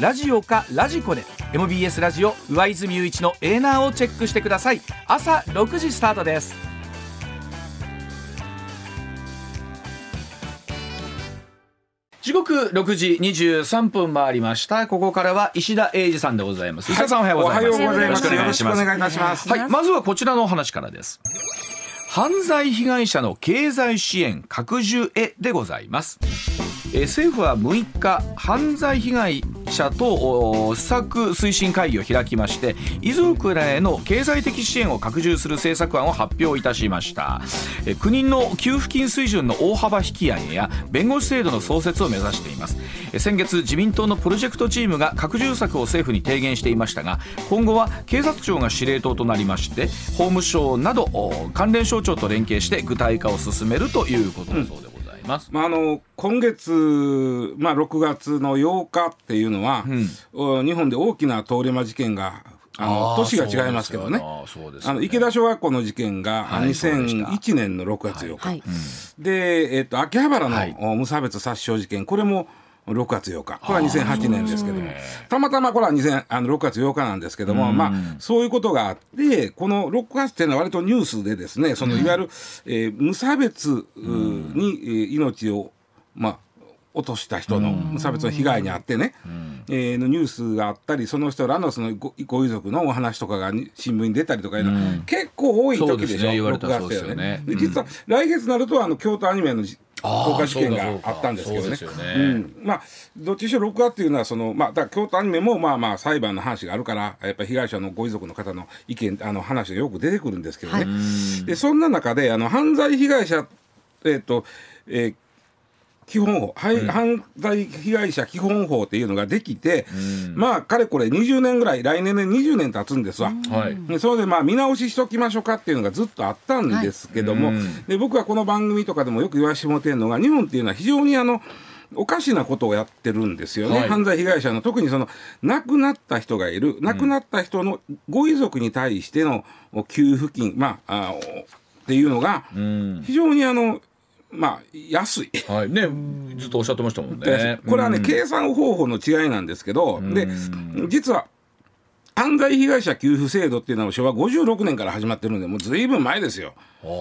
ラジオかラジコで MBS ラジオ上泉雄一のエーナーをチェックしてください。朝6時スタートです。時刻6時23分回りました。ここからは石田英二さんでございます。石田さん、おはようございます。おはようございます。よろしくお願いいたします。はい、まずはこちらのお話からです。犯罪被害者の経済支援拡充へでございます。政府は6日犯罪被害者等施策推進会議を開きまして遺族らへの経済的支援を拡充する政策案を発表いたしました。国の給付金水準の大幅引き上げや弁護士制度の創設を目指しています。先月自民党のプロジェクトチームが拡充策を政府に提言していましたが今後は警察庁が司令塔となりまして法務省など関連省庁と連携して具体化を進めるということだそうです。今月、6月の8日っていうのは、日本で大きな通り魔事件が年が違いますけどね、池田小学校の事件が2001年の6月8日、で、秋葉原の無差別殺傷事件これも6月8日これは2008年ですけども、たまたまこれは6月8日なんですけども、そういうことがあってこの6月っていうのは割とニュースでですねそのいわゆる、無差別に命を、落とした人の無差別の被害に遭ってね、のニュースがあったりその人らの、 そのご遺族のお話とかが新聞に出たりとかいうのは結構多い時でしょ、6月だよね。で実は来月になると京都アニメの放火事件があったんですけどね。どっちにしろ6月っていうのはだから京都アニメも裁判の話があるからやっぱり被害者のご遺族の方の意見話がよく出てくるんですけどね、でそんな中で犯罪被害者基本法、犯罪被害者基本法っていうのができて、かれこれ20年ぐらい来年で20年経つんですわ、でそれで見直ししときましょうかっていうのがずっとあったんですけども、で僕はこの番組とかでもよく言わせてもらってるのが日本っていうのは非常におかしなことをやってるんですよね、犯罪被害者の特に亡くなった人がいる亡くなった人のご遺族に対しての給付金、っていうのが非常に安い、ずっとおっしゃってましたもんね。これはね、計算方法の違いなんですけど、で実は犯罪被害者給付制度っていうのは昭和56年から始まってるんでもうずいぶん前ですよ。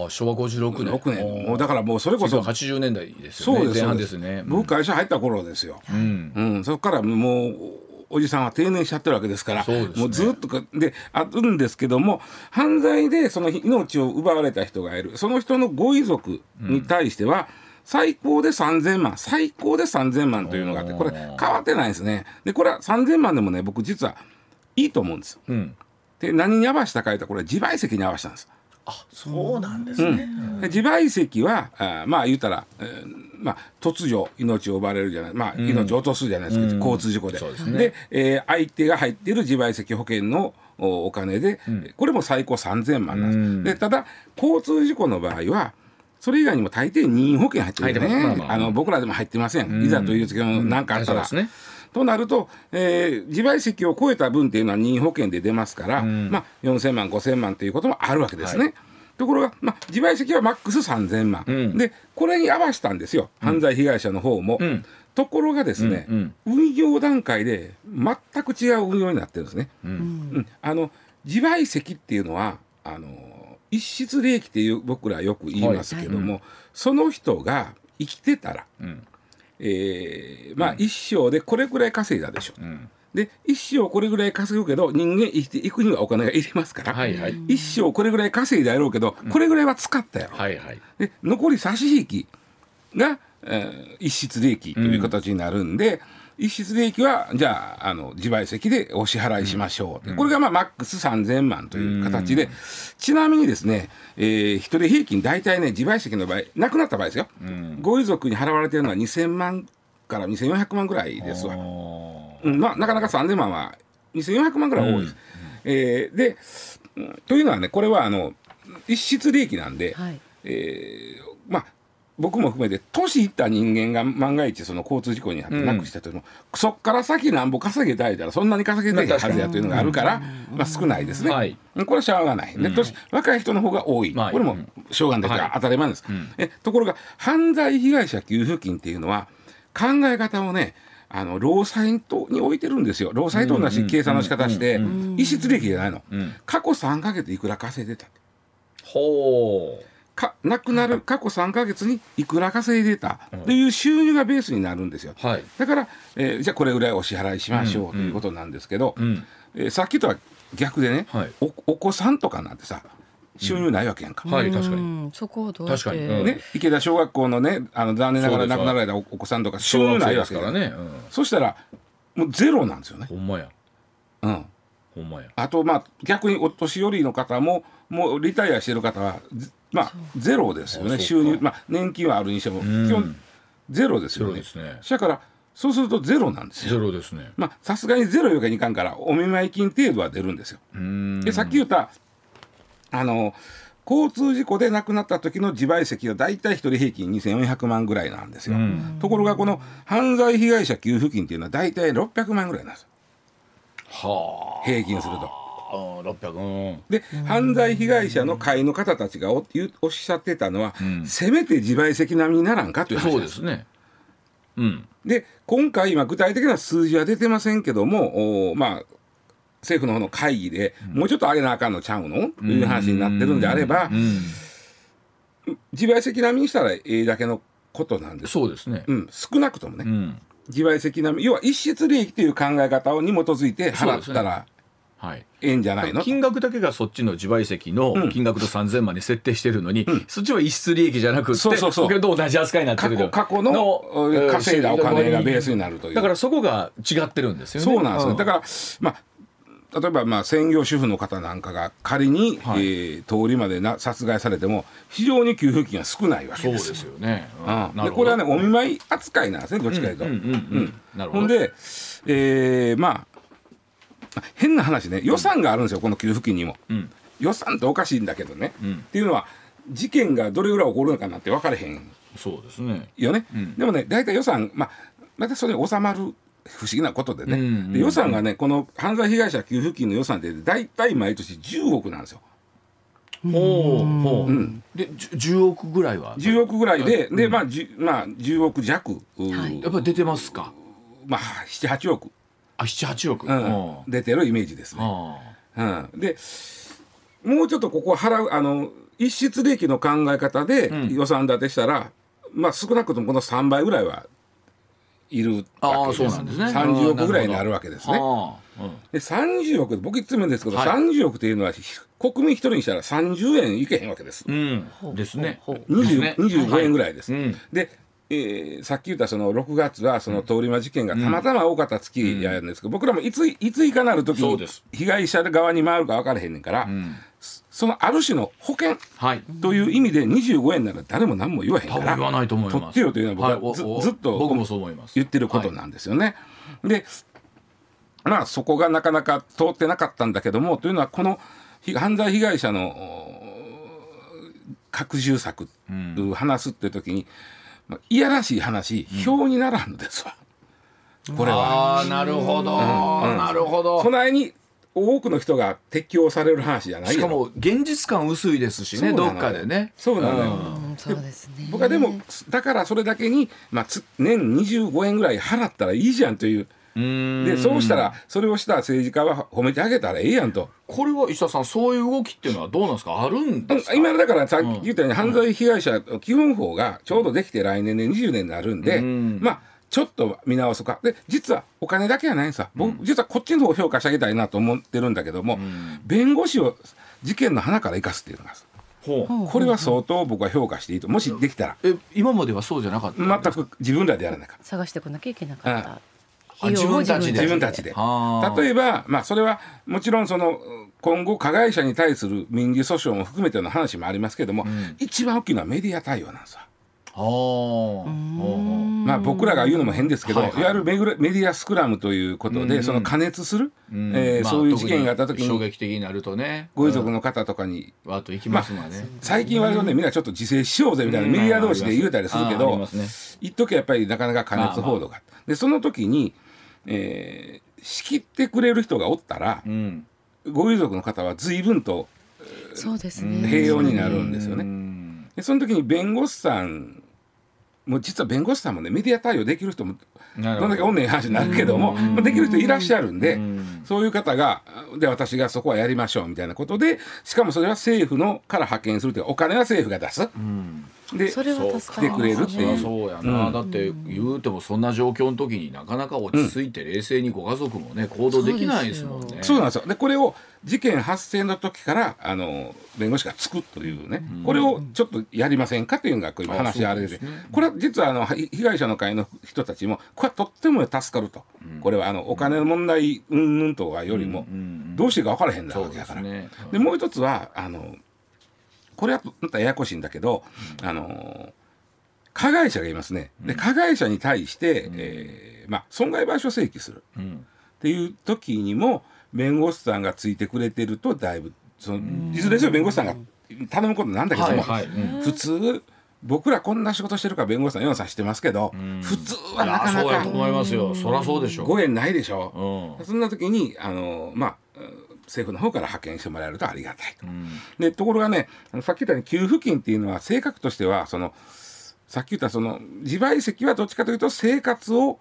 昭和56年、6年だからもうそれこそ80年代ですよね。そうです、前半ですね。僕会社入った頃ですよ、そこからもうおじさんは定年しちゃってるわけですからもうずっとであるんですけども、犯罪でその命を奪われた人がいるその人のご遺族に対しては、最高で3000万最高で3000万というのがあってこれ変わってないですね。でこれは3000万でもね僕実はいいと思うんですよ、で何に合わせたか言ったらこれ自賠責に合わせたんです。あ、そうなんですね、自賠責は言ったら、突如命を奪われるじゃない、命を落とすじゃないですか、交通事故で、で、相手が入っている自賠責保険のお金で、これも最高3000万なんです、でただ交通事故の場合はそれ以外にも大抵任意保険入ってるよね、僕らでも入ってません、いざという時の何かあったら、となると、自賠責を超えた分っていうのは任意保険で出ますから、4000万5000万ということもあるわけですね、ところが、自賠責はマックス3000万、でこれに合わせたんですよ、犯罪被害者の方も、ところがですね、運用段階で全く違う運用になってるんですね、自賠責っていうのは一失利益っていう僕らよく言いますけども、その人が生きてたら、一生でこれぐらい稼いだでしょ、で一生これぐらい稼ぐけど人間生きていくにはお金がいりますから、一生これぐらい稼いだやろうけどこれぐらいは使ったやろ、で残り差し引きが、一失利益という形になるんで、一失利益はじゃあ自賠責でお支払いしましょう、これがマックス3000万という形で、ちなみにですね、一人平均大体ね自賠責の場合亡くなった場合ですよ、ご遺族に払われてるのは2000万から2400万ぐらいですわ、なかなか3000万は2400万ぐらい多いです、というのはねこれは一室利益なんで、はい、まあ僕も含めて年いった人間が万が一その交通事故になって亡くしたというのも、うん、そこから先なんぼ稼げたいたらそんなに稼げないはずやというのがあるから、まあ、少ないですね、はい、これはしゃあがない、うん、で年若い人の方が多い、これもしょうがないから当たり前です、はい、ところが犯罪被害者給付金っていうのは考え方をね、労災に置いてるんですよ。労災と同じ計算の仕方して逸失利益じゃないの、うん、過去3ヶ月いくら稼いでたほうかなくなる過去3ヶ月にいくら稼いでたという収入がベースになるんですよ、はい、だから、じゃあこれぐらいお支払いしましょうということなんですけど、さっきとは逆でね、はい、お子さんとかなんてさ収入ないわけやんか、うん、はい、確かにそこをどうやって確かに、うん、ね、池田小学校のね残念ながら亡くなられたお子さんとか収入ないわけやからね、うん、そしたらもうゼロなんですよね。ほんまや、うん、ほんまや。あとまあ逆にお年寄りの方ももうリタイアしてる方はまあゼロですよね、収入、まあ、年金はあるにしても基本ゼロですよね。だからそうするとゼロなんですよ。ゼロですね。まあさすがにゼロよけにいかんからお見舞い金程度は出るんですよ。でさっき言った交通事故で亡くなった時の自賠責はだいたい1人平均2400万ぐらいなんですよ。ところがこの犯罪被害者給付金っていうのはだいたい600万ぐらいなんですよ。はあ、平均すると。600で、犯罪被害者の会の方たちが おっしゃってたのは、うん、せめて自賠責並みにならんかという話なんです。そうですね、うん、で今回今具体的な数字は出てませんけども、まあ、政府の方の会議で、うん、もうちょっと上げなあかんのちゃうのという話になってるんであれば、自賠責並みにしたらええだけのことなんです。そうですね、うん、少なくともね、うん、自賠責並み、要は逸失利益という考え方に基づいて払ったらはい、えんじゃないの。金額だけがそっちの自賠責の金額と3000万に設定してるのに、うん、そっちは逸失利益じゃなくて保険と同じ扱いになってるけど過去の稼いだお金がベースになるという、だからそこが違ってるんですよね。そうなんですよ、うん、だから、まあ、例えばまあ専業主婦の方なんかが仮に、はい、通りまで殺害されても非常に給付金は少ないわけです。そうですよね、うん、でこれはねお見舞い扱いなんですね、どっちかというと。ほんで、まあ変な話ね、予算があるんですよ、うん、この給付金にも、うん、予算っておかしいんだけどね、うん、っていうのは事件がどれぐらい起こるのかなんて分かれへんよね。そうですね、うん、でもね大体予算、またそれに収まる不思議なことでね、うんうんうん、で予算がねこの犯罪被害者給付金の予算って大体毎年10億なんですよ。ほうほう、うん、で10億ぐらいは10億ぐらいで、うん、で、まあ、10億弱、はい、やっぱり出てますか。まあ7、8億7、8億、うん、出てるイメージですね、うん、でもうちょっとここ払う逸失利益の考え方で予算立てしたら、うん、まあ、少なくともこの3倍ぐらいはいるわけです。そうなんですね、30億ぐらいになるわけですね。うん、で30億僕いつも言うんですけど、はい、30億というのは国民一人にしたら30円いけへんわけです、うん、ですね、25円ぐらいです、はい、うん、でさっき言ったその6月はその通り魔事件がたまたま多かった月やるんですけど、僕らもいついかなる時に被害者側に回るか分からへんねんから、うん、そのある種の保険という意味で25円なら誰も何も言わへんから取ってよというのは僕はずっと言ってることなんですよね。で、まあそこがなかなか通ってなかったんだけども、というのはこの犯罪被害者の拡充策を話すっていう時にいやらしい話、表にならんのですわ、うん、これは。あ、なるほど、うんうん、なるほど。備えに多くの人が適用される話じゃない。しかも現実感薄いですしね、どっかでね。そうなのよ、うん、そうですね。僕はでもだからそれだけに、まあ、年25円ぐらい払ったらいいじゃんという。でそうしたらそれをした政治家は褒めてあげたらええやんと。これは石田さん、そういう動きっていうのはどうなんですか、あるんですか。今だからさっき言ったように、うん、犯罪被害者基本法がちょうどできて来年で20年になるんで、うん、まあちょっと見直そうか。で実はお金だけじゃないんですよ、うん、僕実はこっちの方を評価してあげたいなと思ってるんだけども、うん、弁護士を事件の花から生かすっていうのが、うん、これは相当僕は評価していいと。もしできたら、うん、今まではそうじゃなかったんですか。全く自分らでやらないか、探してこなきゃいけなかった、うん、自分たちで例えば、まあ、それはもちろんその今後加害者に対する民事訴訟も含めての話もありますけども、うん、一番大きいのはメディア対応なんですよ。まあ、僕らが言うのも変ですけど、はいはい、いわゆるメディアスクラムということで、その加熱する、そういう事件があった時に、まあ、衝撃的になるとね、ご遺族の方とかに、わっと行きますもんね。まあ、最近はね、みんなちょっと自制しようぜみたいな、メディア同士で言うたりするけど、一時はやっぱりなかなか加熱報道が、でその時に、仕切ってくれる人がおったら、ご遺族の方は随分と、そうですね、平穏になるんですよね。でその時に弁護士さんも、実は弁護士さんもね、メディア対応できる人もどんだけおんねん話になるけども、できる人いらっしゃるんで、そういう方がで私がそこはやりましょうみたいなことで、しかもそれは政府のから派遣するというか、お金は政府が出す、で来てくれるっていう。そうやな、だって言うてもそんな状況の時になかなか落ち着いて冷静にご家族もね、行動できないですもんね。そうなんですよ。でこれを事件発生の時から弁護士がつくというね、これをちょっとやりませんかというのが今話あれで、これは実は被害者の会の人たちもこれはとっても助かると、これはお金の問題うんぬんとかよりもどうしていいか分からへんだわけだから。でもう一つはこれはまたややこしいんだけど、加害者がいますね。で加害者に対して、まあ、損害賠償請求するっていう時にも弁護士さんがついてくれてると、だいぶいずれにしろ弁護士さんが頼むことなんだけども、普通僕らこんな仕事してるから弁護士さん4さんしてますけど、普通はなかなかご縁ないでしょ。そんな時にまあ政府の方から派遣してもらえるとありがたいと。でところがね、さっき言ったように給付金っていうのは性格としてはさっき言った自賠責はどっちかというと生活を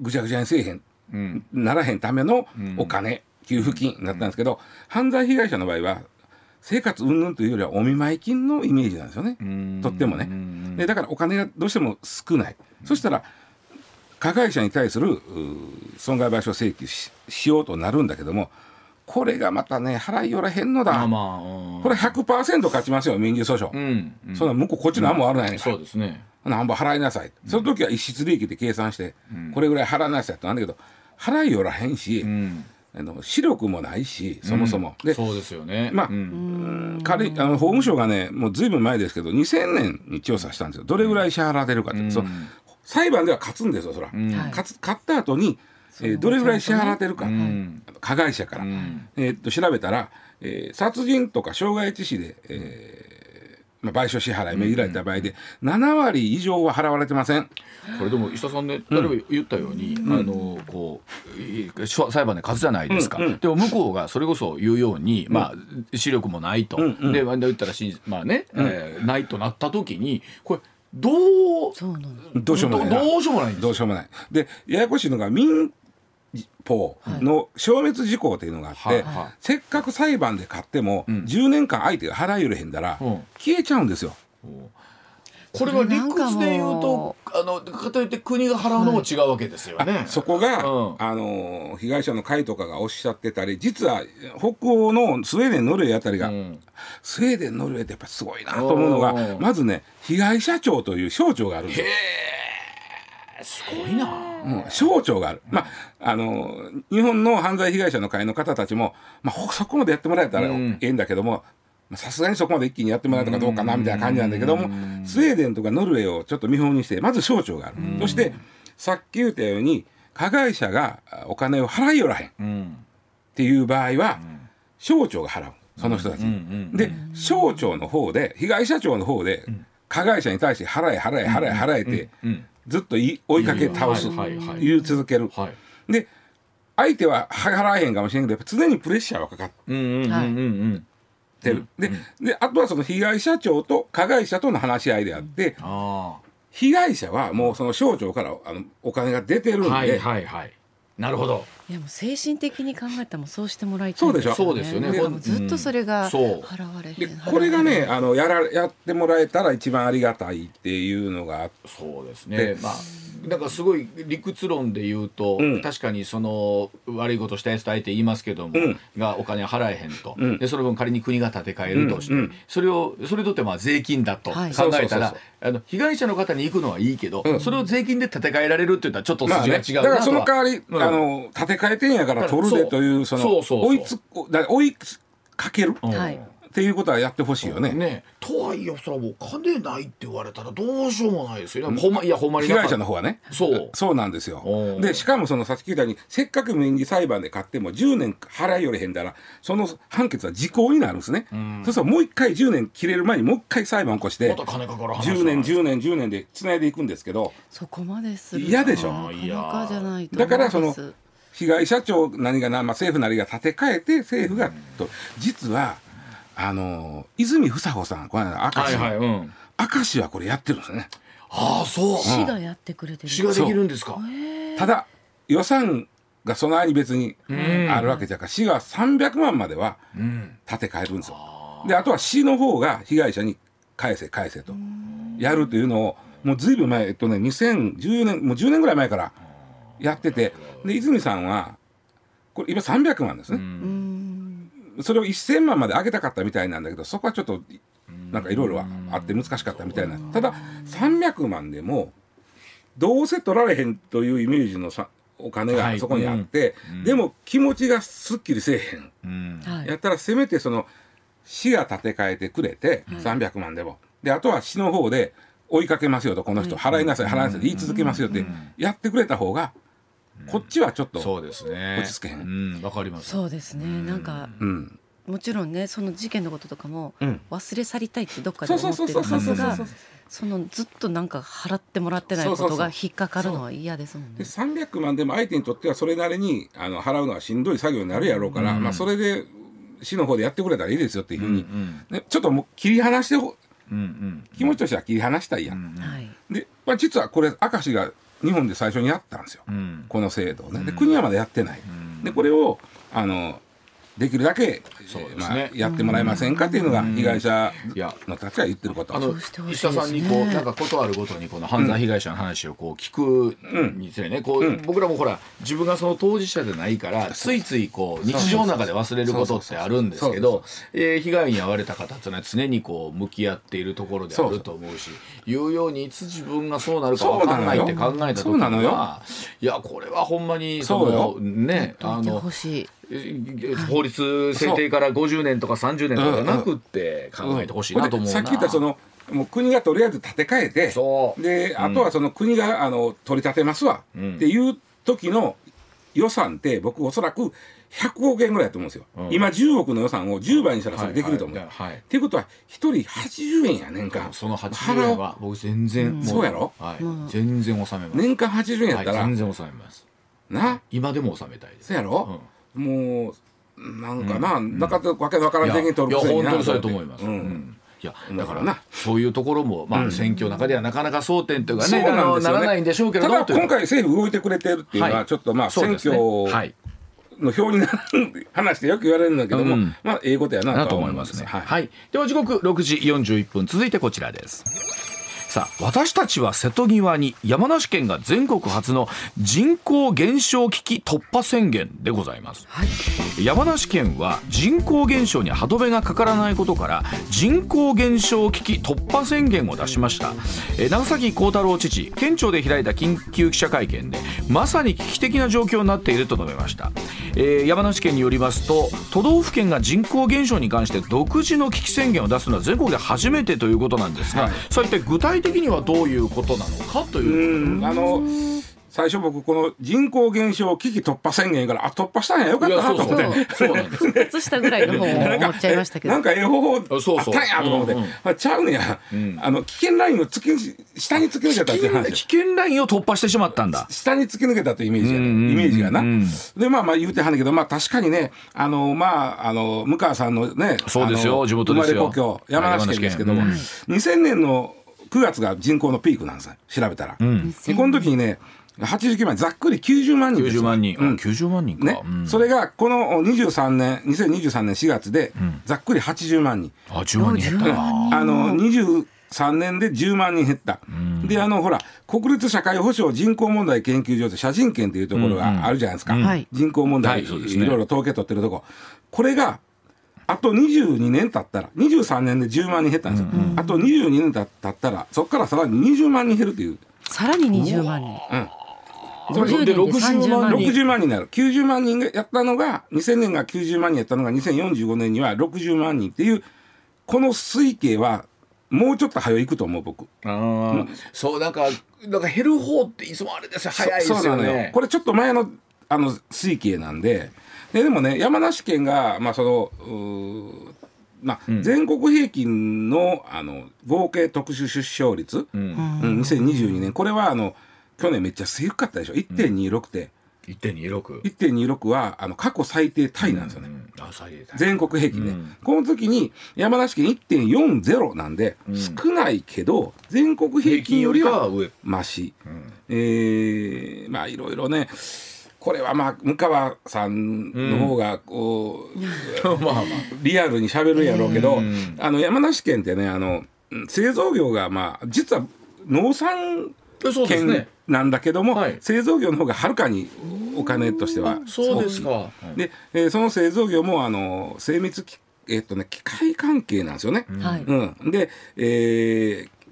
ぐちゃぐちゃにせえへん、ならへんためのお金、給付金だったんですけど、犯罪被害者の場合は生活云々というよりはお見舞い金のイメージなんですよね、とってもね。でだからお金がどうしても少ない、そしたら加害者に対する損害賠償請求 しようとなるんだけども、これがまたね、払いよらへんのだ。これ 100% 勝ちますよ、民事訴訟、そんな向こうこっちなんもあるないねんから、なんぼ払いなさい、その時は一室利益で計算して、これぐらい払いなさいってなんだけど、払いよらへんし、視力もないし、そもそも、そうですよね。まあ法務省がね、もうずいぶん前ですけど2000年に調査したんですよ、どれぐらい支払ってるかって、裁判では勝つんですよ、そら、勝った後にどれぐらい支払ってるか、加害者から調べたら、殺人とか傷害致死でまあ、賠償支払い命じられた場合で7割以上は払われてません。これでも石田さんね、例えば言ったように、こう裁判で勝つじゃないですか、でも向こうがそれこそ言うように、まあ、視力もないと、で言ったらまあね、ないとなった時にこれどうしようもないで、ややこしいのが民法の消滅事項というのがあって、せっかく裁判で勝っても、10年間相手が払い入れへんだら、消えちゃうんですよ。これは理屈で言うと、かといって国が払うのも違うわけですよね。そこが、被害者の会とかがおっしゃってたり、実は北欧のスウェーデンノルウェーあたりが、スウェーデンノルウェーってやっぱすごいなと思うのが、まずね、被害者庁という省庁があるんですよ。すごいな、省庁がある。まあ日本の犯罪被害者の会の方たちも、まあ、そこまでやってもらえたらええんだけども、さすがにそこまで一気にやってもらえたかどうかなみたいな感じなんだけども、スウェーデンとかノルウェーをちょっと見本にして、まず省庁がある。そしてさっき言ったように加害者がお金を払いよらへんっていう場合は省庁が払う、その人たちで。省庁の方で、被害者庁の方で加害者に対して払え払え払え払えってずっと追いかけ倒す、言い続ける。で相手は払えへんかもしれんけど、常にプレッシャーはかかってる。であとは被害者庁と加害者との話し合いであって、被害者はもう省庁からお金が出てるんで、なるほど。いや、もう精神的に考えたらそうしてもらいたいですよね。ずっとそれが払われて、これがね、やってもらえたら一番ありがたいっていうのがあって、そうですね。まあなんかすごい理屈論で言うと、確かに悪いことしたやつとあえて言いますけども、がお金払えへんと、でその分仮に国が建て替えるとして、それとってまあ税金だと考えたら、被害者の方に行くのはいいけど、それを税金で建て替えられるっていうのはちょっと筋が違うなとは。だからその代わり建て替えてんやから取るでという、追いかける。っていうことはやってほしいよね。ねとはいえそれはもう金ないって言われたらどうしようもないですよね。ほんま、いやほんまに被害者の方はね、そうなんですよ。でしかもそのさっき言ったようにせっかく民事裁判で買っても10年払いよれへんだらその判決は時効になるんですね。そうするともう一回10年切れる前にもう一回裁判起こして、ま、た金かかる話10年10年10年でつないでいくんですけど、そこまでする嫌でしょ。なかなかじゃないと思います。だからその被害者庁なりが、まあ、政府なりが立て替えて政府がと、実は泉房穂さんこの間明石、はいはいうん、明石はこれやってるんですね。ああそう、うん、市がやってくれてる、市ができるんですか。ただ予算がその間に別にあるわけじゃから、市が300万までは立て替えるんですよ。であとは市の方が被害者に返せ返せとやるというのをもうずいぶん前2010年もう10年ぐらい前からやってて、で泉さんはこれ今300万ですね。それを1000万まで上げたかったみたいなんだけど、そこはちょっとなんかいろいろあって難しかったみたいな。ただ300万でもどうせ取られへんというイメージのお金がそこにあって、はいうん、でも気持ちがすっきりせえへん、うん、やったらせめてその市が立て替えてくれて、はい、300万でもであとは市の方で追いかけますよと、この人払いなさい払いなさい言い続けますよってやってくれた方がこっちはちょっと落ち着けへん。わかります。そうですね、うん、なんか、うん、もちろんねその事件のこととかも忘れ去りたいってどっかで思ってるはずが、そのずっとなんか払ってもらってないことが引っかかるのは嫌ですもんね。で300万でも相手にとってはそれなりに払うのはしんどい作業になるやろうから、うんまあ、それで市の方でやってくれたらいいですよっていうふうに、うんうんね、ちょっともう切り離してうんうん、気持ちとしては切り離したいやん、うんうん、で、まあ、実はこれ明石が日本で最初にやったんですよ、うん、この制度をね。で国はまだやってない、うん、でこれをできるだけそうです、ねまあ、やってもらえませんかっていうのが被害者のたちが言ってること。石田さんにこうなんかことあるごとにこの犯罪被害者の話をこう聞くにつれね、うん、こう、うん、僕らもほら自分がその当事者じゃないからついついこう日常の中で忘れることってあるんですけど、被害に遭われた方っていうのは常にこう向き合っているところであると思うし、いうようにいつ自分がそうなるか分からないって考えた時はいやこれはほんまにそのね欲しい法律制定から50年とか30年とかなくって考えてほしいなと思うな。さっき言ったそのもう国がとりあえず建て替えてで、うん、あとはその国が取り立てますわ、うん、っていう時の予算って僕おそらく100億円ぐらいだと思うんですよ、うん、今10億の予算を10倍にしたらそれできると思う、はいはいはい、っていうことは1人80円や年間。その80円は僕全然、うん、そうやろ、はいうん、全然納めます。年間80円やったら、はい、全然納めますな。今でも納めたいです。そうやろ、うんもうなんかな、うん、なかったわけわからないに取るくせになると思います、うんうん、いやだからなそういうところも、まあうん、選挙の中ではなかなか争点というか ね, そう な, んですよねならないんでしょうけど、ただ今回政府動いてくれてるっていうのは、はい、ちょっとまあ、ね、選挙の表になる話でよく言われるんだけども、うん、まあ英語だよなと思いますね、はいはい、では時刻6時41分続いてこちらです。さあ私たちは瀬戸際に山梨県が全国初の人口減少危機突破宣言でございます、はい、山梨県は人口減少に歯止めがかからないことから人口減少危機突破宣言を出しました。長崎幸太郎知事県庁で開いた緊急記者会見でまさに危機的な状況になっていると述べました、山梨県によりますと都道府県が人口減少に関して独自の危機宣言を出すのは全国で初めてということなんですが、はい、そういった具体的にはどういうことなのかということで最初僕この人口減少危機突破宣言から突破したんやよかったなと思って復活したぐらいの方を思っちゃいましたけどなんかそうそうあったんやと思って、うんうんまあ、ちゃうんや、うん、危険ラインを下に突き抜けたっていう話。危険ラインを突破してしまったんだ。下に突き抜けたというイメージがな、うんうんうん、でまあまあ言うてはんだけど、まあ、確かにねまあ向川さんのねそうですよ地元ですよ生まれ故郷山梨県ですけども、はいうん、2000年の9月が人口のピークなんですよ調べたら、うん、この時にね89万人ざっくり90万人ですよ。90万人、うん、90万人か、ねうん、それがこの2023年4月でざっくり80万人、うん、あ10万人減ったな。23年で10万人減った、うん、でほら国立社会保障人口問題研究所って社人研というところがあるじゃないですか、うんうん、人口問題、はいはいね、いろいろ統計取ってるとここれがあと22年経ったら23年で10万人減ったんですよ、うん、あと22年経ったらそこからさらに20万人減るというさらに20万人、うん50で60万人になる。90万人やったのが2000年が90万人やったのが2045年には60万人っていうこの推計はもうちょっと早いくと思う僕。あ、うん、そうなんか減る方っていつもあれですよ、早いですよね。そうなのよ。これちょっと前の推計なんで、でもね、山梨県が、まあうん、全国平均 の合計特殊出生率、うんうん、2022年これは去年めっちゃ低かったでしょ、 1.26 って、うん、1.26 は過去最低タイなんですよね、うん、あ、最低タイ、全国平均ね、うん、この時に山梨県 1.40 なんで、うん、少ないけど全国平均よりはマシ、うん、まあいろいろね、これはまあ向川さんの方がこう、うん、リアルに喋るんやろうけど、うん、山梨県ってね、製造業がまあ実は農産県なんだけども、ね、はい、製造業の方がはるかにお金としては、そうですか。で、その製造業も精密機械関係なんですよね。うんうん、で、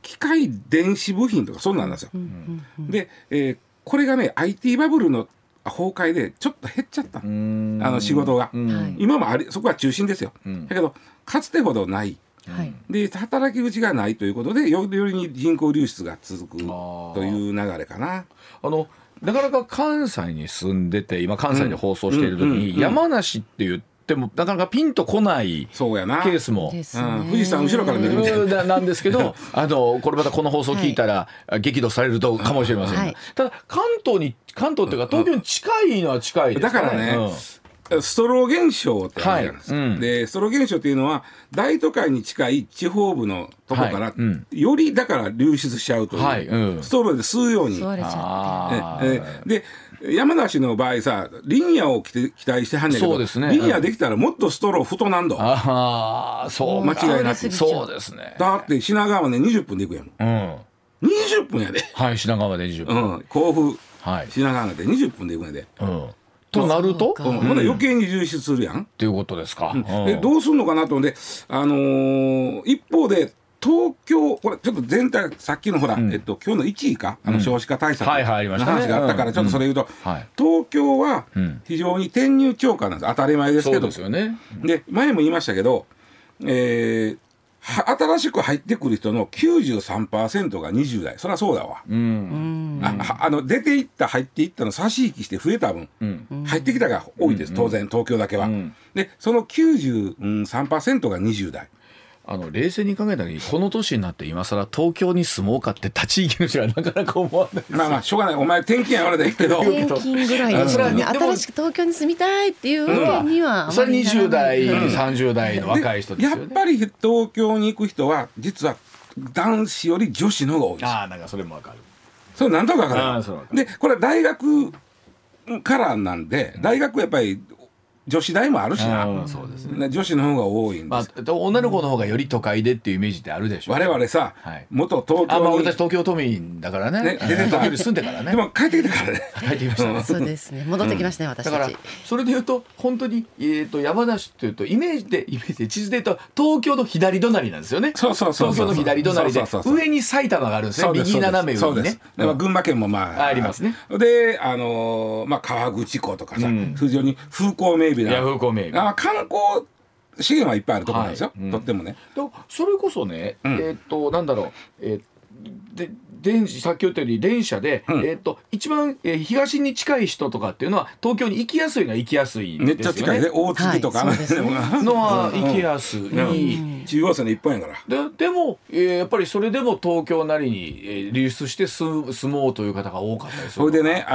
機械電子部品とかそうなんですよ。うん、で、これがね IT バブルの崩壊でちょっと減っちゃった仕事が、うん、今もそこは中心ですよ、うん、だけどかつてほどない、はい、で働き口がないということでよりに人口流出が続くという流れかな。なかなか関西に住んでて今関西で放送している時に、うんうんうんうん、山梨っていうでもなかなかピンとこないケースも、うん、富士山後ろから見るみたいななんですけどこれまたこの放送聞いたら、はい、激怒されるとかもしれませんが、はい、ただ関東というか東京に近いのは近いですね。だからね、うん、ストロー現象ってあるじゃないですか、はい、うん、でストロー現象っていうのは大都会に近い地方部のとこから、はい、うん、よりだから流出しちゃうという、はい、うん、ストローで吸うようにで山梨の場合さ、リニアを期待してはんねんけど、ね、リニアできたらもっとストロー太なんど、うん、ああ、そう間違いなくそうですね。だって品川まで20分で行くやん、うん、20分やで、はい、品川まで20分、うん、甲府、はい、品川まで20分で行くんやで、うん、となると、うん、まだ余計に流出するやんっていうことですか、うん、でどうするのかなと思って、一方で東京、これちょっと全体さっきのほら、うん、今日の1位か、少子化対策の話があったからちょっとそれ言うと、うん、はい、東京は非常に転入超過なんです。当たり前ですけど、そうですよね、うん、で前も言いましたけど、新しく入ってくる人の 93% が20代。そりゃそうだわ、うん、出ていった入っていったの差し引きして増えた分、うん、入ってきたが多いです、当然東京だけは、うん、でその 93% が20代。冷静に考えたらこの年になって今更東京に住もうかって立ち行きの人はなかなか思わない。まあまあしょうがない、お前転勤やられたらいいけど転勤ぐらいですね、新しく東京に住みたいっていうわけには、うん、それ20代、うん、30代の若い人ですよね。やっぱり東京に行く人は実は男子より女子の方が多いです。ああ、なんかそれもわかる。それなんとかわかる。でこれは大学からなんで、大学やっぱり女子大もあるしな、うん、そうですね、女子の方が多いんです、まあ、女の子の方がより都会でっていうイメージってあるでしょ、ね、我々さ、はい、元東京にあ、まあ、私東京都民だからね、出て東京に住んでからねでも帰ってきたからね帰ってきましたねそうですね、戻ってきましたね、うん、私たち。だからそれでいうと本当に、山梨というとイメージで地図でいうと東京の左隣なんですよね。そうそうそうそう、東京の左隣で、そうそうそう、上に埼玉があるんですね、右斜め上にね、うん、群馬県もまあありますね。でまあ、河口湖とかさ、うん、非常に風光明媚、観光資源はいっぱいあるところなんですよ、はい、うん、とってもね。それこそね、うん、なんだろう、さっき言ったように電車で、うん、一番、東に近い人とかっていうのは東京に行きやすいのは行きやすいんですよね。めっちゃ近いで、大月とか、はい、そうですね、のは行きやすい、うん、中央線の一本やから。でも、やっぱりそれでも東京なりに、流出して住もうという方が多かったです。それでね、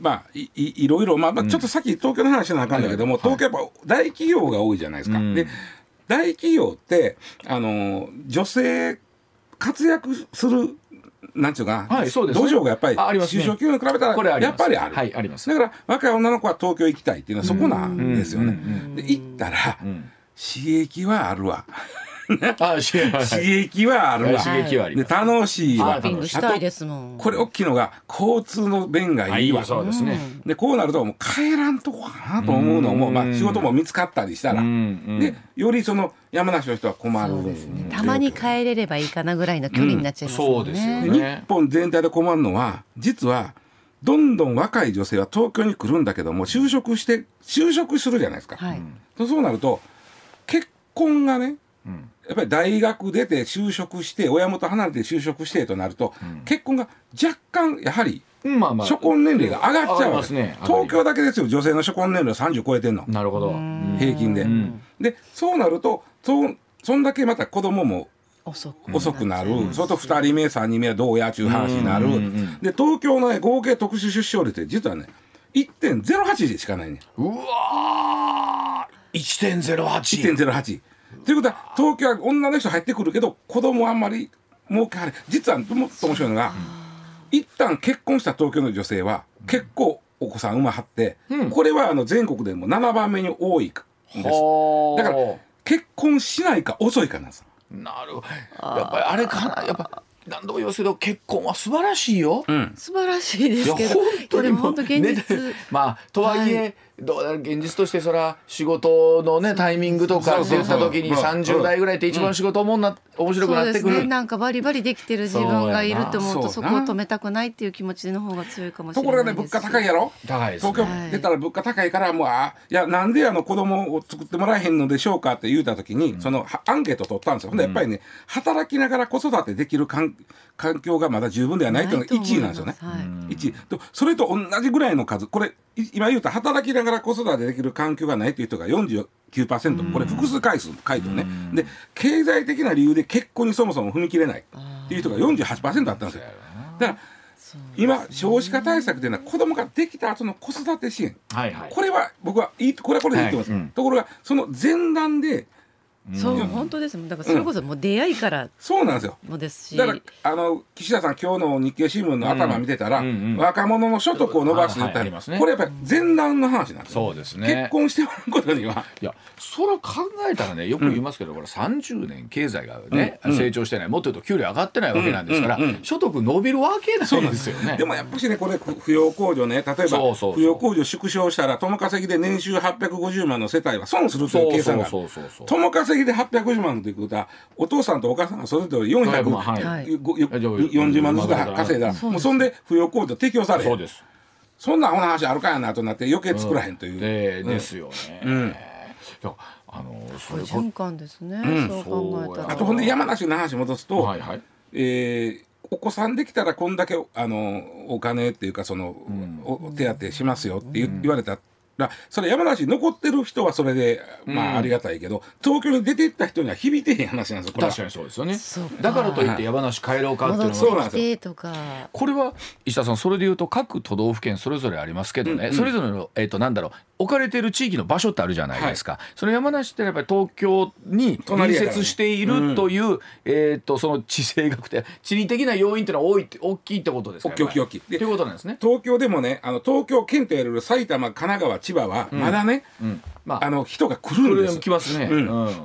まあ、いろいろ、まあ、ちょっとさっき東京の話しなあかんだけども、うん、東京やっぱ大企業が多いじゃないですか、うん、で大企業って女性活躍するなんていうか、はい、そうですね、土壌がやっぱり、ね、中小企業に比べたらやっぱりある、はい、あります。だから若い女の子は東京行きたいっていうのはそこなんですよね、うん、で行ったら、うん、刺激はあるわあ、刺激はあるわ、刺激はあります。で楽しいわ、これ大きいのが交通の便がいいわ、はい、そうですね、でこうなるともう帰らんとこかなと思うのも、まあ、仕事も見つかったりしたらでよりその山梨の人は困る。そうですね、たまに帰れればいいかなぐらいの距離になっちゃいますもんね、うん、そうですよね。日本全体で困るのは実はどんどん若い女性は東京に来るんだけども就職するじゃないですか、はい、そうなると結婚がねうん、やっぱり大学出て就職して親元離れて就職してとなると、うん、結婚が若干やはり初婚年齢が上がっちゃうわけです、ね、東京だけですよ女性の初婚年齢は30超えてんの。なるほど。平均で、うん、でそうなると そんだけまた子供も遅くなる、うん、それと2人目3人目はどうやという話になる、うんうんうん、で東京の、ね、合計特殊出生率って実はね 1.08 しかないね。うわー 1.08 1.08 ということは東京は女の人入ってくるけど子供はあんまり儲けはれ。実はもっと面白いのが、うん、一旦結婚した東京の女性は結構お子さん産まはって、うん、これは全国でも7番目に多いんです、うん、だから結婚しないか遅いかなんです。なるほど。やっぱりあれかな、やっぱ何度も言うけど結婚は素晴らしいよ、うん、素晴らしいですけど、でも本当現実、ね、まあとはいえ、はい、どう現実としてそら仕事のねタイミングとかって言った時に30代ぐらいって一番仕事も面白くなってくる、ね、なんかバリバリできてる自分がいると思うとそこを止めたくないっていう気持ちの方が強いかもしれない。ところがね物価高いやろ。高いです、ね、東京出たら物価高いからもういやなんで子供を作ってもらえへんのでしょうかって言った時に、うん、そのアンケート取ったんですよ。ほんでやっぱりね働きながら子育てできる環境がまだ十分ではないというのが1位なんですよね、はい、1位とそれと同じぐらいの数これ今言うと働きながら子育てできる環境がないという人が 49%、 これ複数回数回答ね、で経済的な理由で結婚にそもそも踏み切れないっていう人が 48% あったんですよ。だから今少子化対策というのは子供ができた後の子育て支援、はいはい、これは僕はいい、これはこれでいいと思います、はい、うん、ところがその前段でそう、うん、本当ですもん。だからそれこそもう出会いから、うん、そうなんですよ。もですし、だから岸田さん今日の日経新聞の頭見てたら、うんうんうん、若者の所得を伸ばすってありますね。これやっぱり前段の話なんですよ、うん、そうですね。結婚してもらうことには、いやそれ考えたらねよく言いますけど、うん、これ30年経済がね、うん、成長してない、もっと言うと給料上がってないわけなんですから、うんうんうん、所得伸びるわけないですよね。でもやっぱしねこれ扶養控除ね、例えば扶養控除縮小したら共稼ぎで年収850万の世帯は損するという計算がある。共稼ぎで850万ということはお父さんとお母さんがそれぞれ440、はい、万ずつ稼いだらもうそんで扶養控除適用され、 そんな話あるかやなとなって余計作らへんという、うん、ですよね、うん、それ循環ですね、うん、そう考えたらあとほんで山梨の話戻すと、はいはい、お子さんできたらこんだけお金っていうかその、うん、手当てしますよって言われた、うん、それ山梨に残ってる人はそれで、まあ、ありがたいけど、うん、東京に出ていった人には響いてへん話なんですよ。これ確かにそうですよね。だからといって山梨帰ろうかっていうのはそうなんですよ。これは石田さんそれでいうと各都道府県それぞれありますけどね、うんうん、それぞれの、なんだろう置かれてる地域の場所ってあるじゃないですか、はい、その山梨ってやっぱり東京に隣接しているという、うん、その地政学的地理的な要因っていうのは大きいってことですか。大きいということなんですね。東京でもね東京県といわれる埼玉神奈川千葉はまだね、うんうんまあ、人が来るんです。来ますね、うんうん、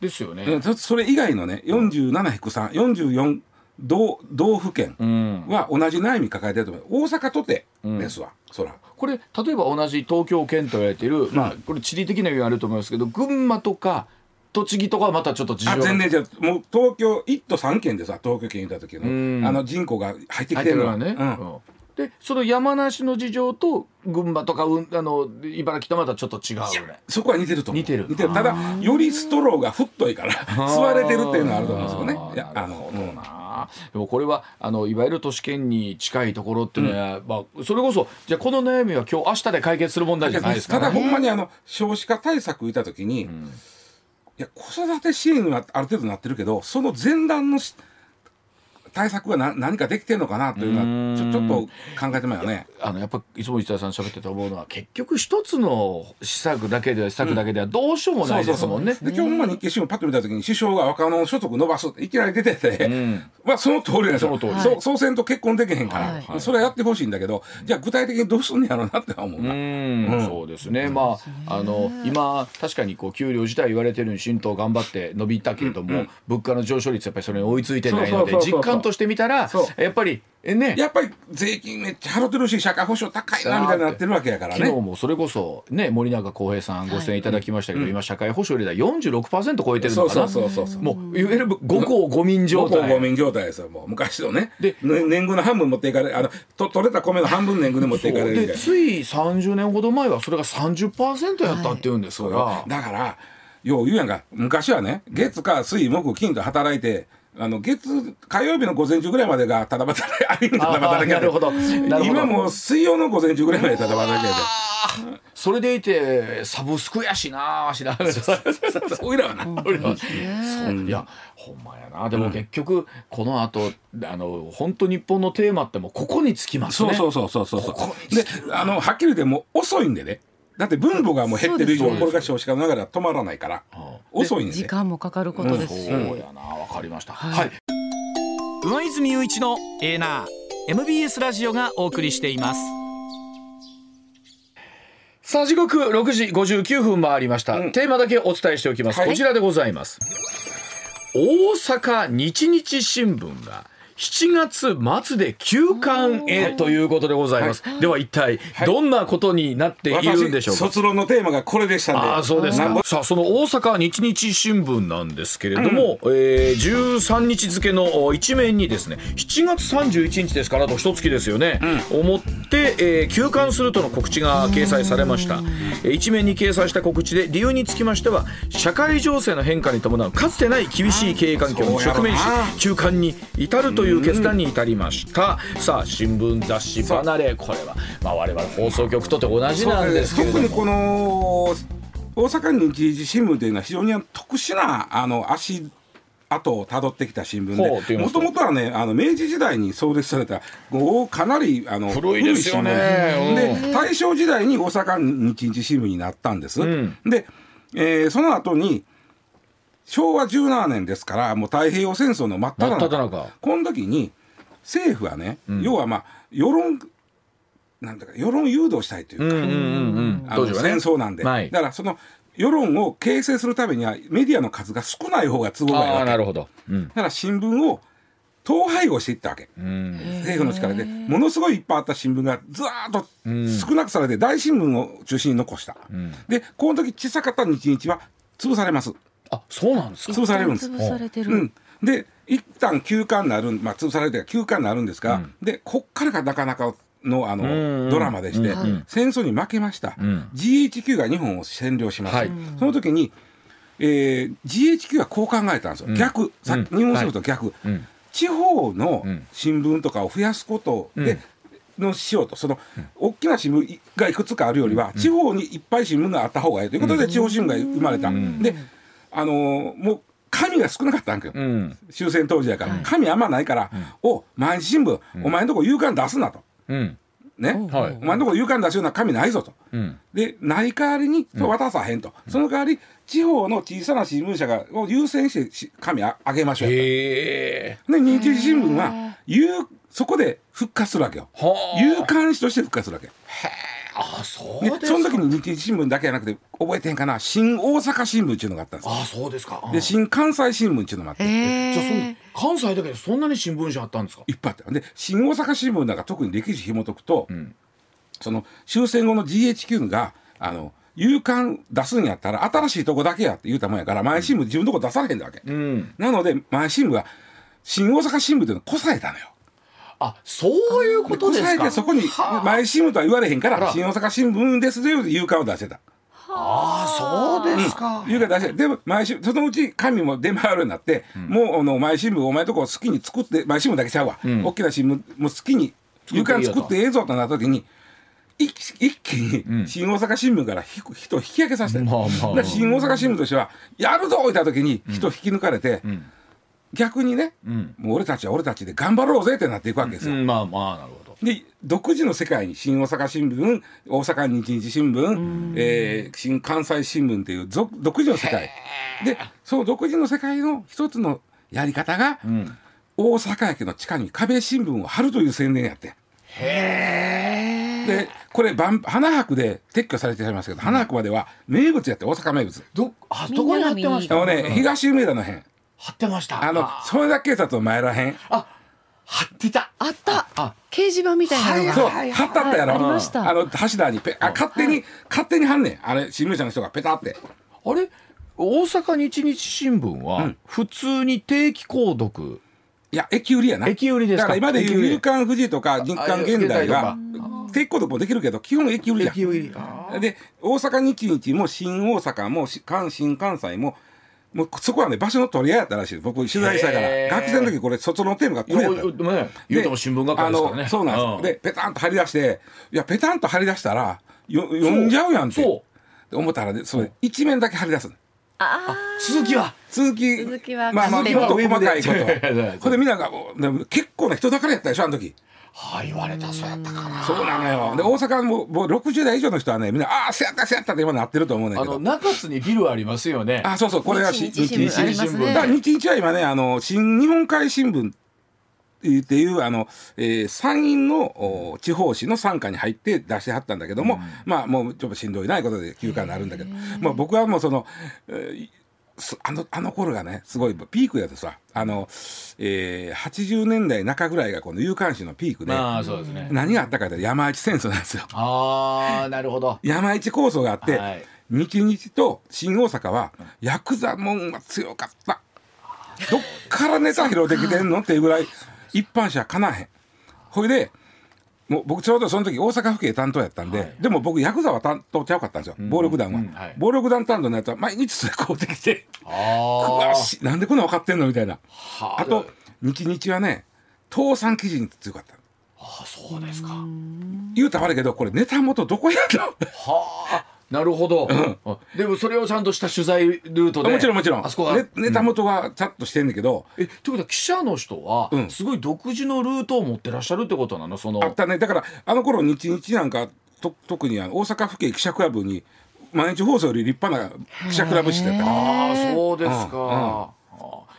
ですよね。それ以外のね 47-3、44 道府県は同じ悩み抱えてると思う。大阪とてですわ、うん、そらこれ例えば同じ東京圏と言われている、まあ、これ地理的な意味があると思いますけど群馬とか栃木とかはまたちょっと事情が全然違う。もう東京1都3県でさ東京圏にいた時の、うん、人口が入ってきてるのはね、うんうんでその山梨の事情と群馬とか茨城とまたちょっと違うぐらい。そこは似てると思う。似てるただよりストローが太いから座れてるっていうのがあると思うんですよね。いやうん、でもこれはいわゆる都市圏に近いところっていうのは、うんまあ、それこそじゃあこの悩みは今日明日で解決する問題じゃないですか、ね、ただほんまに少子化対策をした時に、うん、いや子育て支援はある程度なってるけどその前段の対策が何かできてるのかなというのはちょっと考えてまいよね。やっぱりいつも石田さん喋ってて思うのは結局一つの施策だけではどうしようもないですもんね。今日も日経新聞パッと見た時に首相が若者の所得伸ばすいきなり出てて、うんまあ、その通りなんですよ。総選と結婚できへんから、はいはい、それはやってほしいんだけどじゃあ具体的にどうすんのやろうなって思うな。うんそうですね、まあ、今確かにこう給料自体言われてるように浸透頑張って伸びたけれども、うんうん、物価の上昇率やっぱりそれに追いついてないので実感としてみたらやっぱり税金めっちゃ払ってるし社会保障高いなみたいになってるわけやからね。昨日もそれこそ、ね、森永康平さんご出演いただきましたけど、はい、今社会保障率は 46% 超えてるのかな。もういわゆる5公5民状態、5公5民状態ですよ。もう昔のねで年貢の半分持っていかれ取れた米の半分年貢で持っていかれるみたいでつい30年ほど前はそれが 30% やったっていうんですから、はい、だからよう言うやんか。昔はね、月火水木金と働いて、火曜日の午前中ぐらいまでがただ働き、ある意味ただ働きやで、今もう水曜の午前中ぐらいまでただ働きやで。それでいてサブスクやしなぁしなそういうのはな、いやほんまやな。でも結局この後、本当日本のテーマってもうここにつきますね。そうそうそうそうそう。ではっきり言ってもう遅いんでね。だって分母がもう減ってる以上、これが少子化の中では止まらないから遅いんで、時間もかかることですし。そうやな、わかりました。はい、宇野泉雄一のエーナー MBS ラジオがお送りしています。さあ時刻6時59分回りました。テーマだけお伝えしておきます、はい、こちらでございます。大阪日々新聞が7月末で休刊へということでございます、はい、では一体どんなことになっているんでしょうか。卒論のテーマがこれでしたんで。ああそうですか。さあその大阪日々新聞なんですけれども、13日付の一面にですね、7月31日ですから、あと一月ですよね、思って、休刊するとの告知が掲載されました。一面に掲載した告知で理由につきましては、社会情勢の変化に伴うかつてない厳しい経営環境に直面し休刊に至るという決断に至りました。さあ新聞雑誌離れ、これは、我々放送局と同じなんですけれども、特にこの大阪日々新聞というのは非常に特殊な足跡をたどってきた新聞で、もともとはね、明治時代に創立されたかなり古い新聞で、大正時代に大阪日々新聞になったんです、で、その後に昭和17年ですから、もう太平洋戦争の真っ只中、この時に政府はね、要は世論誘導したいというか、戦争なんで、だからその世論を形成するためにはメディアの数が少ない方が都合がいいわけ。なるほど、だから新聞を統廃合していったわけ、政府の力で。ものすごいいっぱいあった新聞がずーっと少なくされて、大新聞を中心に残した、でこの時小さかった日日は潰されます。あ、そうなんですか。潰されるんです。潰されてる。で一旦休刊になる、潰されて休刊になるんですが、でこっからがなかなかのドラマでして、戦争に負けました、GHQ が日本を占領します、その時に、GHQ はこう考えたんですよ、逆、日本すると逆、地方の新聞とかを増やすことで、しようと、その大きな新聞がいくつかあるよりは、地方にいっぱい新聞があった方がいいということで、地方新聞が生まれた。でもう紙が少なかったんだけど、終戦当時やから紙あんまないから、毎日新聞お前のとこ夕刊出すなと、お前のとこ夕刊出すような紙ないぞと、でない代わりに渡さへんと、その代わり地方の小さな新聞社を優先して紙あげましょうと。で日々新聞はそこで復活するわけよ、夕刊誌として復活するわけ。ああ その時に日々新聞だけじゃなくて、覚えてへんかな、新大阪新聞っていうのがあったんです。ああそうですか。で新関西新聞っていうのもあって、じゃあ関西だけでそんなに新聞社あったんですか。いっぱいあった。で新大阪新聞なんか特に歴史紐解くと、その終戦後の GHQ が夕刊出すんやったら新しいとこだけやって言うたもんやから、毎日新聞自分のとこ出されへんだわけ、なので毎日新聞は新大阪新聞っていうのをこさえたのよ。あ、そういうことですか。こさえてそこに毎新聞とは言われへんから、新大阪新聞ですという夕刊を出してた。ああそうですか。夕刊出して、でも毎週そのうち紙も出回るようになって、もう毎新聞お前のとこ好きに作って、毎新聞だけちゃうわ、大きな新聞も好きに夕刊作ってええぞとなった時に、一気に新大阪新聞から人を引き上げさせて、新大阪新聞としてはやるぞ言った時に人を引き抜かれて。逆にね、もう俺たちは俺たちで頑張ろうぜってなっていくわけですよ。なるほど。で独自の世界に新大阪新聞、大阪日々新聞、新関西新聞っていう独自の世界で、その独自の世界の一つのやり方が、大阪駅の地下に壁新聞を貼るという宣伝やって。でこれ花博で撤去されてしまいましたけど、花博までは名物やって、大阪名物どこに貼ってました？東梅田の辺貼ってました。それだけ警察の前らへん貼ってた。あった、掲示板みたいなのが貼ったったやろ。橋田に勝手に貼んねん、あれ新聞社の人がペタって。あれ大阪日々新聞は普通に定期購読、いや駅売りやな。駅売りですか。だから今でいう夕刊フジとか日刊現代は定期購読もできるけど、基本駅売りや。で大阪2期1も新大阪も新関西ももうそこはね場所の取り合いやったらしいです。僕取材したから学生の時これ卒のテーマがこれやった言うても新聞学科ですからね。そうなんです、うん、でペタンと張り出して、いやペタンと張り出したら読んじゃうやんって思ったら、ね、それ一面だけ張り出す。あ続きはまあまあもっと細かいことこれみんなが結構な人だからやったでしょあの時。はい、言われた、そうやったかな。そうなのよ。で大阪もう60代以上の人はねみんな「ああそうやった」って今なってると思うんだけど、中津にビルありますよね。あそうそう、これが日日新聞だから、日日は今ね新日本海新聞っていう参院の地方紙の傘下に入って出してはったんだけども、うん、まあもうちょっとしんどいないことで休暇になるんだけど、まあ、僕はもうその。あの頃がねすごいピークやとさ80年代中ぐらいがこの有刊誌のピークで、あーそうですね、何があったかというと山一戦争なんですよ。あなるほど、山一構想があって、はい、日日と新大阪はヤクザもんが強かった。どっからネタ拾ってきてんのっていうぐらい一般社かなへん。ほいでもう僕ちょうどその時大阪府警担当やったんで、はい、でも僕ヤクザは担当ちゃうかったんですよ、うん、暴力団は、うんはい、暴力団担当のやつは毎日それ買うてきて、なんでこんな分かってんのみたいな。あと日々はね倒産基準強かった。あそうですか。言うたら悪いけどこれネタ元どこやったの。はなるほど、うん、でもそれをちゃんとした取材ルートでもちろんあそこは ネタ元はちゃんとしてんだけど、うん、ということは記者の人はすごい独自のルートを持ってらっしゃるってことなの。そのあったね。だからあの頃日日なんか特に大阪府警記者クラブに毎日放送より立派な記者クラブしてた。あそうですか、うんうん、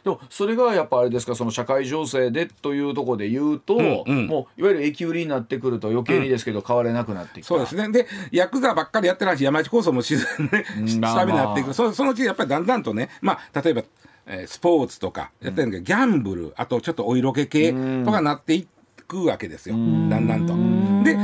でもそれがやっぱあれですか、その社会情勢でというところで言うと、うんうん、もういわゆる駅売りになってくると余計にですけど変われなくなってきた、うん、そうですね。でヤクザばっかりやってないし山一構想も自然に下火になっていく、まあ、そのうちやっぱりだんだんとね、まあ、例えば、スポーツとかやってるんだけど、うん、ギャンブルあとちょっとお色気系とかなっていくわけですよ、だんだんと。で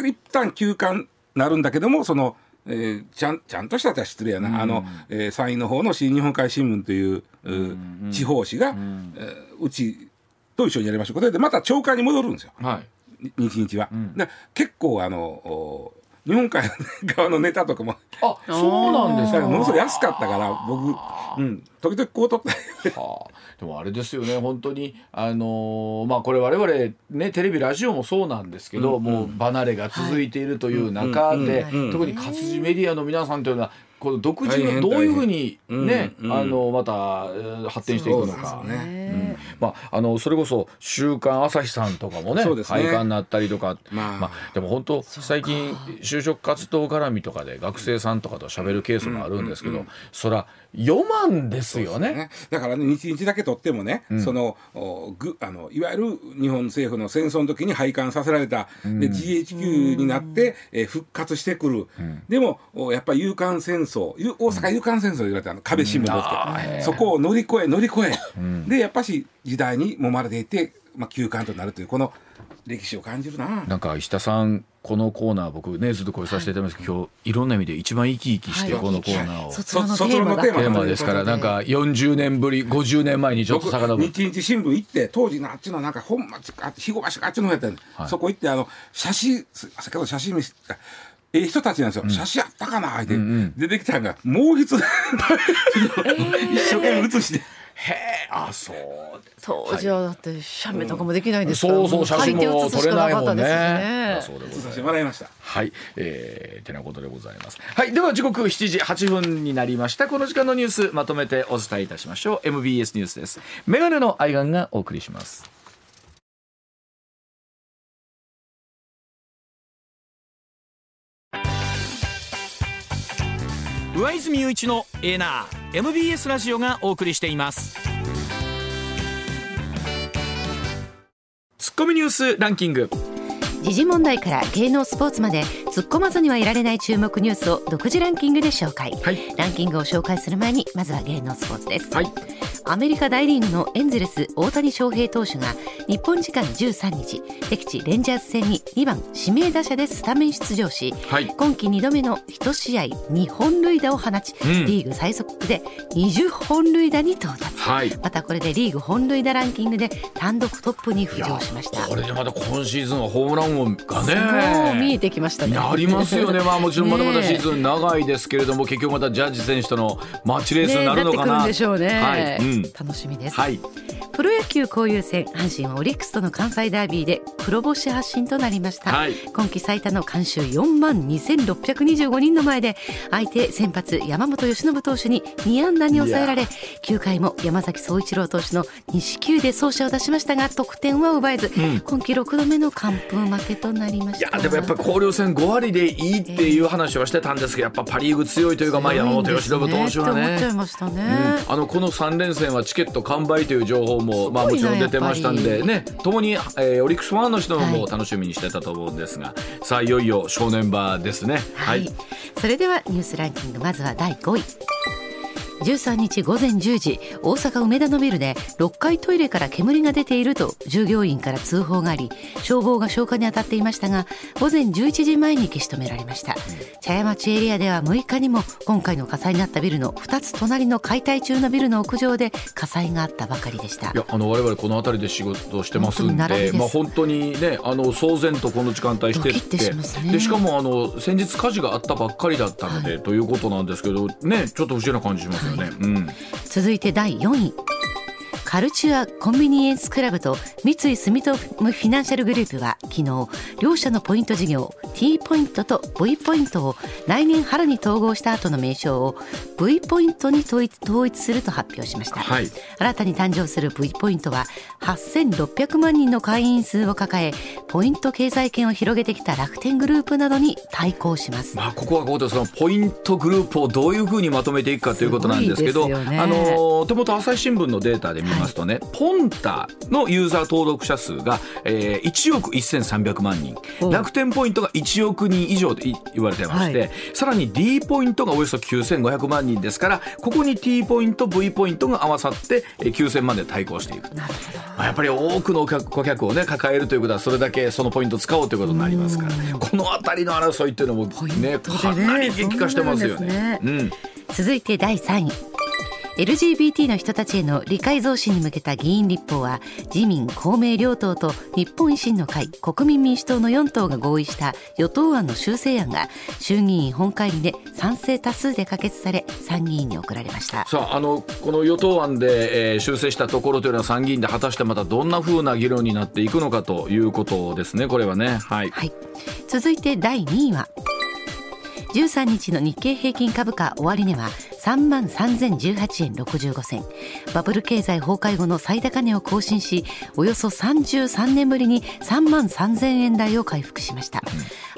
で一旦休館になるんだけども、そのちゃんとしたら失礼やな、うん、参院の方の新日本海新聞という、うん、地方紙が、うん、うちと一緒にやりましょうことでまた朝刊に戻るんですよ、はい、日々は、うん、だ結構日本海側のネタとかもあそうなんですか。ものすごい安かったから僕、うん、時々こう撮った、はあ、でもあれですよね本当にまあこれ我々ねテレビラジオもそうなんですけど、うんうん、もう離れが続いているという中で、はい、特に活字メディアの皆さんというのはこの独自のどういうふうにね、また発展していくのか。まあ、それこそ週刊朝日さんとかもね廃刊になったりとか、まあ、でも本当最近就職活動絡みとかで学生さんとかと喋るケースもあるんですけど、そら読まんですよ ね。だからね日々だけ取ってもね、そのいわゆる日本政府の戦争の時に廃刊させられた、で GHQ になって、復活してくる、でもやっぱり有刊戦争大阪有刊戦争と言われた壁新聞ですけど、そこを乗り越え、でやっぱし時代に揉まれていて、まあ、休刊となるというこの歴史を感じるな。なんか石田さんこのコーナー僕ねずっとこれさせていただきますけど、はい、今日いろんな意味で一番生き生きしてこのコーナーを、はい、卒論のテーマですから、なんか40年ぶり50年前にちょっと遡る日日新聞行って、当時のあっちのなんか本町か肥後橋かあっちの方やったんで、はい、そこ行って写真見せた人たちなんですよ、うん、写真あったかなって、うんうん、出てきたのが毛筆一生懸命写してへえ、あ、そうです。当時はだって写メとかもできないですから、うん、そうそう写真も撮れないもんね。そうでございました。はい、てなことでございます。はい、では時刻7時8分になりました。この時間のニュースまとめてお伝えいたしましょう。MBS ニュースです。メガネのアイガンがお送りします。上泉雄一のエナー MBS ラジオがお送りしています。ツッコミニュースランキング。時事問題から芸能スポーツまで突っ込まずにはいられない注目ニュースを独自ランキングで紹介、はい、ランキングを紹介する前にまずは芸能スポーツです、はい、アメリカ大リーグのエンゼルス大谷翔平投手が日本時間13日敵地レンジャーズ戦に2番指名打者でスタメン出場し、はい、今季2度目の1試合2本塁打を放ち、リーグ最速で20本塁打に到達、はい、またこれでリーグ本塁打ランキングで単独トップに浮上しました。これでまた今シーズンはホームラン王がねすごい見えてきましたね。ありますよね、まあ、もちろんまだまだシーズン長いですけれども、ね、結局またジャッジ選手とのマッチレースになるのかな、ね、なってくるんでしょうね、はいうん、楽しみです、はい、プロ野球交流戦阪神はオリックスとの関西ダービーで黒星発進となりました、はい、今季最多の観衆42,625人の前で相手先発山本由伸投手に2安打に抑えられ、9回も山崎颯一郎投手の2四球で走者を出しましたが得点は奪えず、うん、今季6度目の完封負けとなりました。いやでもやっぱり交流戦5割でいいっていう話はしてたんですけど、やっぱパリーグ強いというか、まあ、山本由伸投手はねこの3連戦はチケット完売という情報も、まあ、もちろん出てましたんでね、共に、オリックスファンの人も楽しみにしてたと思うんですが、はい、さあいよいよ正念場ですね、はいはい、それではニュースランキング、まずは第5位。13日午前10時大阪梅田のビルで6階トイレから煙が出ていると従業員から通報があり、消防が消火に当たっていましたが午前11時前に消し止められました。茶屋町エリアでは6日にも今回の火災になったビルの2つ隣の解体中のビルの屋上で火災があったばかりでした。いや我々この辺りで仕事をしてますんで、まあ、本当にね騒然とこの時間帯してってします、ね、でしかも先日火事があったばっかりだったので、はい、ということなんですけどね、ちょっと不思議な感じしますね。うん、続いて第4位。カルチュア・コンビニエンス・クラブと三井住友フィナンシャルグループは昨日、両社のポイント事業 T ポイントと V ポイントを来年春に統合した後の名称を V ポイントに統一すると発表しました、はい、新たに誕生する V ポイントは8600万人の会員数を抱え、ポイント経済圏を広げてきた楽天グループなどに対抗します、まあ、ここはこうでそのポイントグループをどういうふうにまとめていくかということなんですけど、ね、手元朝日新聞のデータで見ます、はいね、ポンタのユーザー登録者数が、1億1300万人、楽天ポイントが1億人以上と言われてまして、はい、さらに D ポイントがおよそ9500万人ですから、ここに T ポイント V ポイントが合わさって9000万で対抗していく。なるほど、まあ、やっぱり多くの顧客を、ね、抱えるということはそれだけそのポイントを使おうということになりますから、この辺りの争いというのも、ね、かなり激化してますよね。うん、続いて第3位。LGBT の人たちへの理解増進に向けた議員立法は自民・公明両党と日本維新の会、国民民主党の4党が合意した与党案の修正案が衆議院本会議で賛成多数で可決され、参議院に送られました。さあこの与党案で、修正したところというのは参議院で果たしてまたどんな風な議論になっていくのかということですね、これはね、はいはい、続いて第2位は13日の日経平均株価終値は 33,018 円65銭、バブル経済崩壊後の最高値を更新し、およそ33年ぶりに 33,000 円台を回復しました。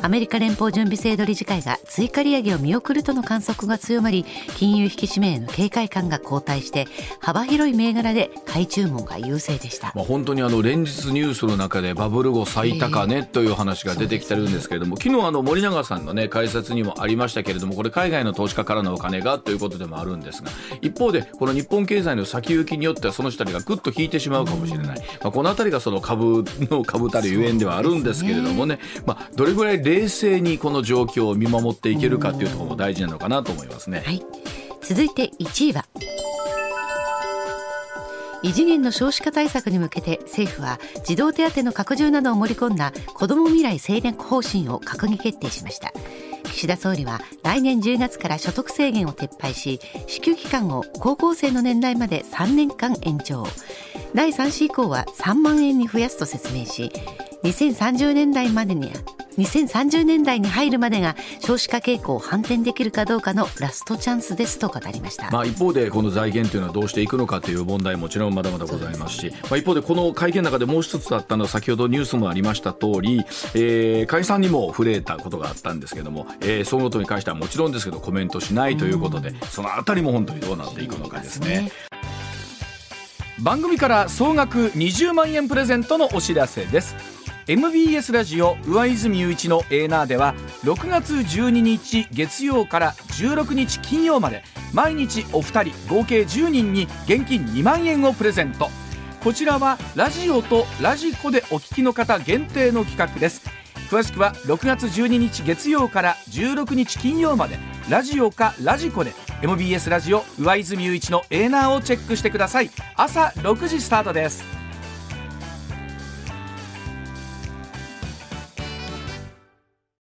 アメリカ連邦準備制度理事会が追加利上げを見送るとの観測が強まり、金融引き締めへの警戒感が後退して幅広い銘柄で買い注文が優勢でした、まあ、本当に連日ニュースの中でバブル後最高値という話が出てきてるんですけれども、昨日森永さんの、ね、解説にもありましたけれども、これ海外の投資家からのお金がということでもあるんですが、一方でこの日本経済の先行きによってはその下りがぐっと引いてしまうかもしれない、まあ、このあたりがその株の株たるゆえんではあるんですけれどもね、まあ、どれぐらい冷静にこの状況を見守っていけるかというところも大事なのかなと思いますね、はい、続いて1位は異次元の少子化対策に向けて政府は児童手当の拡充などを盛り込んだ子ども未来戦略方針を閣議決定しました。岸田総理は来年10月から所得制限を撤廃し、支給期間を高校生の年代まで3年間延長、第3子以降は3万円に増やすと説明し、2030年代に入るまでが少子化傾向を反転できるかどうかのラストチャンスですと語りました、まあ、一方でこの財源というのはどうしていくのかという問題ももちろんまだまだございますし、まあ、一方でこの会見の中でもう一つあったのは先ほどニュースもありました通り、解散にも触れたことがあったんですけども、そのことに関してはもちろんですけどコメントしないということで、そのあたりも本当にどうなっていくのかですね。番組から総額20万円プレゼントのお知らせです。MBS ラジオ上泉雄一のエーナーでは6月12日月曜から16日金曜まで毎日お二人合計10人に現金2万円をプレゼント。こちらはラジオとラジコでお聞きの方限定の企画です。詳しくは6月12日月曜から16日金曜までラジオかラジコで MBS ラジオ上泉雄一のエーナーをチェックしてください。朝6時スタートです。